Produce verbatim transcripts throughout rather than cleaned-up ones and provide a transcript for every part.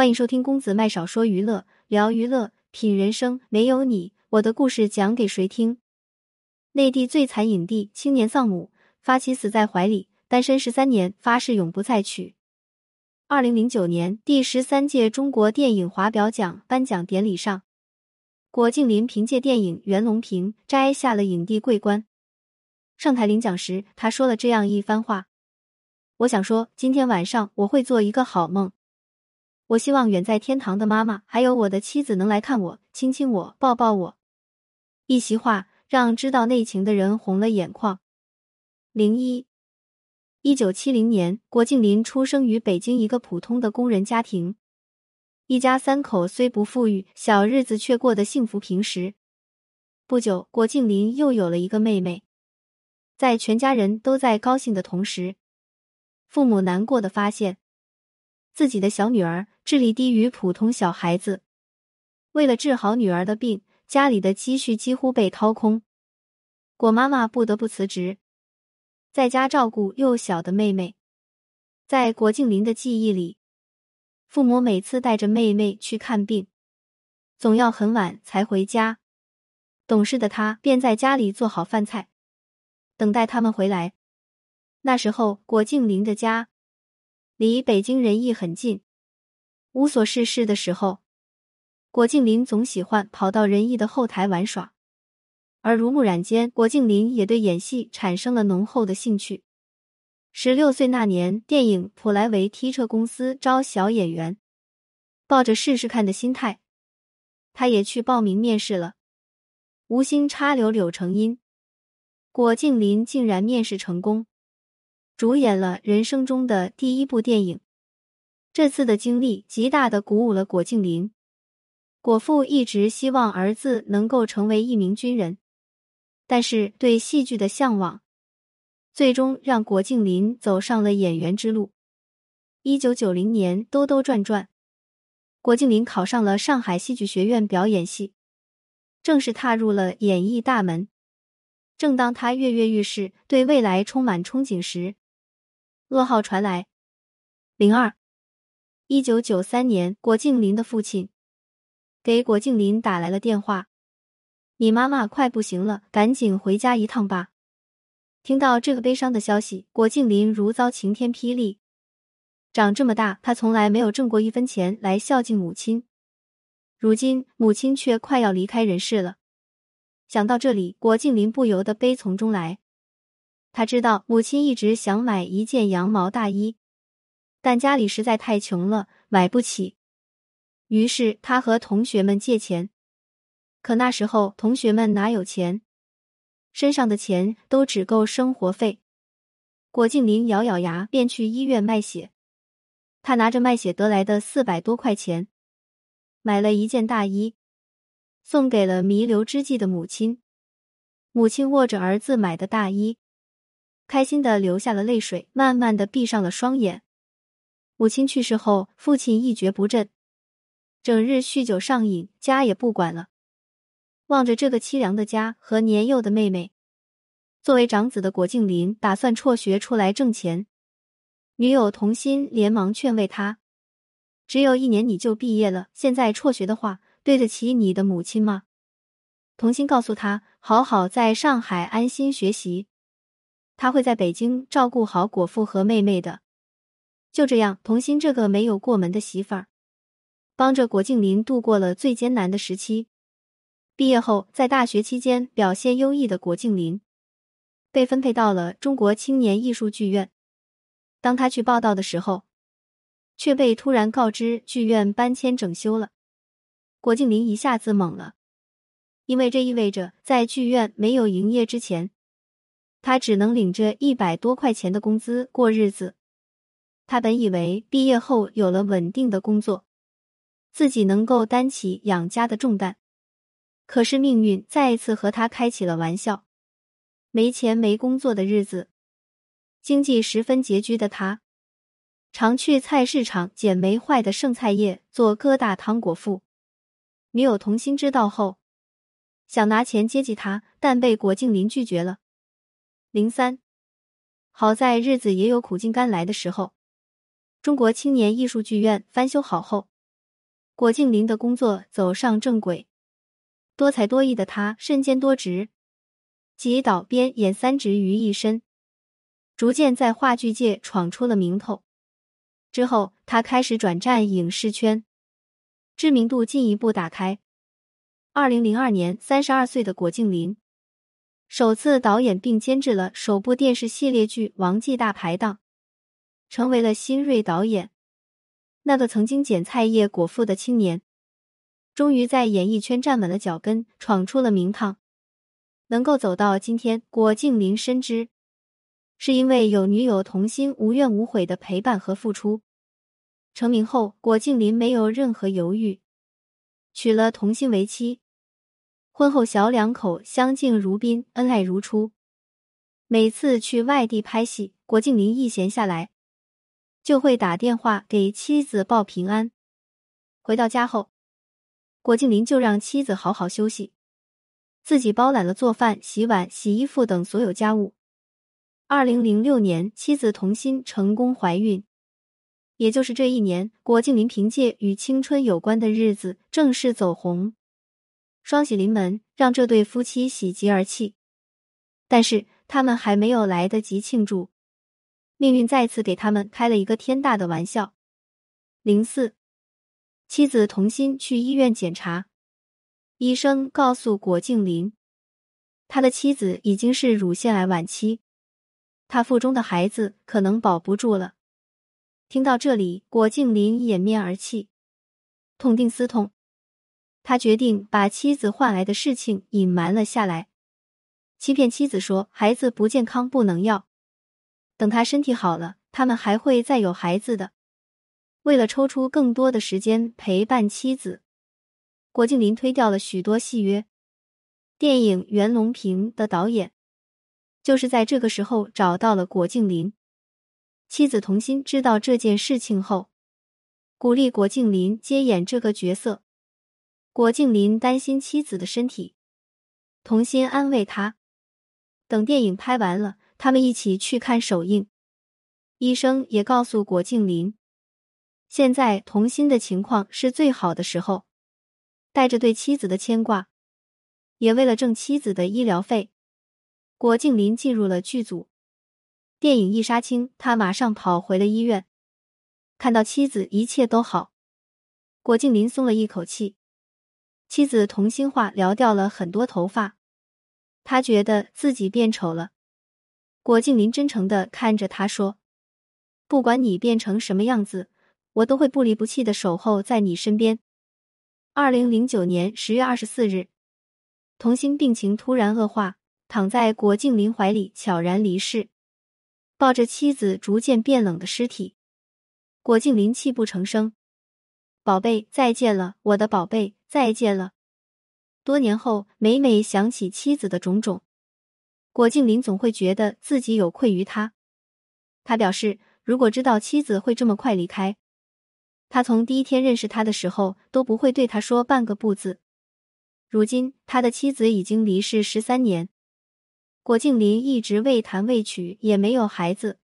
欢迎收听公子麦少说娱乐，聊娱乐，品人生。没有你，我的故事讲给谁听？内地最惨影帝青年丧母，发妻死在怀里，单身十三年，发誓永不再娶。二零零九年第十三届中国电影华表奖颁奖典礼上，郭敬明凭借电影《袁隆平》摘下了影帝桂冠。上台领奖时，他说了这样一番话：我想说，今天晚上我会做一个好梦。我希望远在天堂的妈妈还有我的妻子能来看我，亲亲我，抱抱我。一席话让知道内情的人红了眼眶。零一 一九七零年，郭敬明出生于北京一个普通的工人家庭。一家三口虽不富裕，小日子却过得幸福平时。不久，郭敬明又有了一个妹妹。在全家人都在高兴的同时，父母难过地发现，自己的小女儿智力低于普通小孩子。为了治好女儿的病，家里的积蓄几乎被掏空，果妈妈不得不辞职，在家照顾幼小的妹妹。在郭敬明的记忆里，父母每次带着妹妹去看病，总要很晚才回家。懂事的他便在家里做好饭菜，等待他们回来。那时候，郭敬明的家离北京人艺很近。无所事事的时候，郭敬明总喜欢跑到人艺的后台玩耍。耳濡目染间，郭敬明也对演戏产生了浓厚的兴趣。十六岁那年，电影《普莱维踢车公司》招小演员，抱着试试看的心态，他也去报名面试了。无心插柳柳成荫，郭敬明竟然面试成功，主演了人生中的第一部电影。这次的经历极大地鼓舞了郭敬明。郭父一直希望儿子能够成为一名军人，但是对戏剧的向往最终让郭敬明走上了演员之路。一九九零年兜兜转转，郭敬明考上了上海戏剧学院表演系，正式踏入了演艺大门。正当他跃跃欲试，对未来充满憧憬时，噩耗传来。零二 一九九三年，郭敬明的父亲给郭敬明打来了电话：你妈妈快不行了，赶紧回家一趟吧。听到这个悲伤的消息，郭敬明如遭晴天霹雳。长这么大，他从来没有挣过一分钱来孝敬母亲，如今母亲却快要离开人世了。想到这里，郭敬明不由得悲从中来。他知道母亲一直想买一件羊毛大衣，但家里实在太穷了，买不起。于是他和同学们借钱，可那时候同学们哪有钱，身上的钱都只够生活费。郭敬明咬咬牙便去医院卖血，他拿着卖血得来的四百多块钱，买了一件大衣，送给了弥留之际的母亲。母亲握着儿子买的大衣，开心地流下了泪水，慢慢地闭上了双眼。母亲去世后，父亲一蹶不振，整日酗酒上瘾，家也不管了。望着这个凄凉的家和年幼的妹妹，作为长子的郭敬明打算辍学出来挣钱。女友童心连忙劝慰他：只有一年你就毕业了，现在辍学的话，对得起你的母亲吗？童心告诉他，好好在上海安心学习，他会在北京照顾好果父和妹妹的。就这样，童心这个没有过门的媳妇儿，帮着郭敬明度过了最艰难的时期。毕业后，在大学期间表现优异的郭敬明，被分配到了中国青年艺术剧院。当他去报到的时候，却被突然告知剧院搬迁整修了。郭敬明一下子懵了，因为这意味着在剧院没有营业之前，他只能领着一百多块钱的工资过日子。他本以为毕业后有了稳定的工作，自己能够担起养家的重担，可是命运再一次和他开起了玩笑。没钱没工作的日子，经济十分拮据的他，常去菜市场捡没坏的剩菜叶做疙瘩汤果腹。女友童心知道后，想拿钱接济他，但被郭敬明拒绝了。零三 好在日子也有苦尽甘来的时候。中国青年艺术剧院翻修好后，果敬林的工作走上正轨。多才多艺的他身兼多职，集导编演三职于一身，逐渐在话剧界闯出了名头。之后，他开始转战影视圈，知名度进一步打开。二零零二年，三十二岁的果敬林首次导演并监制了首部电视系列剧《王记大排档》，成为了新锐导演。那个曾经捡菜叶果腹的青年，终于在演艺圈站稳了脚跟，闯出了名堂。能够走到今天，果敬林深知是因为有女友同心无怨无悔的陪伴和付出。成名后，果敬林没有任何犹豫，娶了同心为妻。婚后小两口相敬如宾，恩爱如初。每次去外地拍戏，果敬林一闲下来就会打电话给妻子报平安。回到家后，果敬林就让妻子好好休息，自己包揽了做饭、洗碗、洗衣服等所有家务。二零零六年，妻子童心成功怀孕。也就是这一年，果敬林凭借与青春有关的日子正式走红，双喜临门，让这对夫妻喜极而泣。但是他们还没有来得及庆祝，命运再次给他们开了一个天大的玩笑。零四，妻子童心去医院检查，医生告诉果敬林，他的妻子已经是乳腺癌晚期，他腹中的孩子可能保不住了。听到这里，果敬林掩面而泣，痛定思痛，他决定把妻子患癌的事情隐瞒了下来，欺骗妻子说孩子不健康不能要，等他身体好了，他们还会再有孩子的。为了抽出更多的时间陪伴妻子，果敬林推掉了许多戏约。电影《袁隆平》的导演就是在这个时候找到了果敬林。妻子童心知道这件事情后，鼓励果敬林接演这个角色。果敬林担心妻子的身体，童心安慰他，等电影拍完了，他们一起去看首映。医生也告诉果敬林，现在童心的情况是最好的时候，带着对妻子的牵挂，也为了挣妻子的医疗费，果敬林进入了剧组。电影一杀青，他马上跑回了医院，看到妻子一切都好，果敬林松了一口气。妻子童心话撩掉了很多头发，他觉得自己变丑了。果敬林真诚地看着他说，不管你变成什么样子，我都会不离不弃地守候在你身边。二零零九年十月二十四日，童心病情突然恶化，躺在果敬林怀里悄然离世，抱着妻子逐渐变冷的尸体，果敬林泣不成声，宝贝再见了，我的宝贝再见了。多年后，每每想起妻子的种种，果敬林总会觉得自己有愧于他。他表示，如果知道妻子会这么快离开，他从第一天认识他的时候都不会对他说半个不字。如今，他的妻子已经离世十三年，果敬林一直未谈未娶，也没有孩子。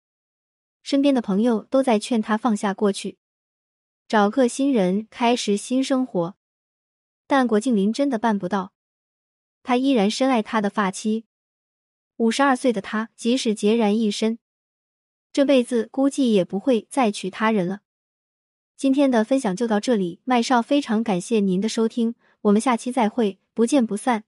身边的朋友都在劝他放下过去，找个新人，开始新生活。但果敬林真的办不到，他依然深爱他的发妻。五十二岁的他，即使孑然一身，这辈子估计也不会再娶他人了。今天的分享就到这里，麦少非常感谢您的收听，我们下期再会，不见不散。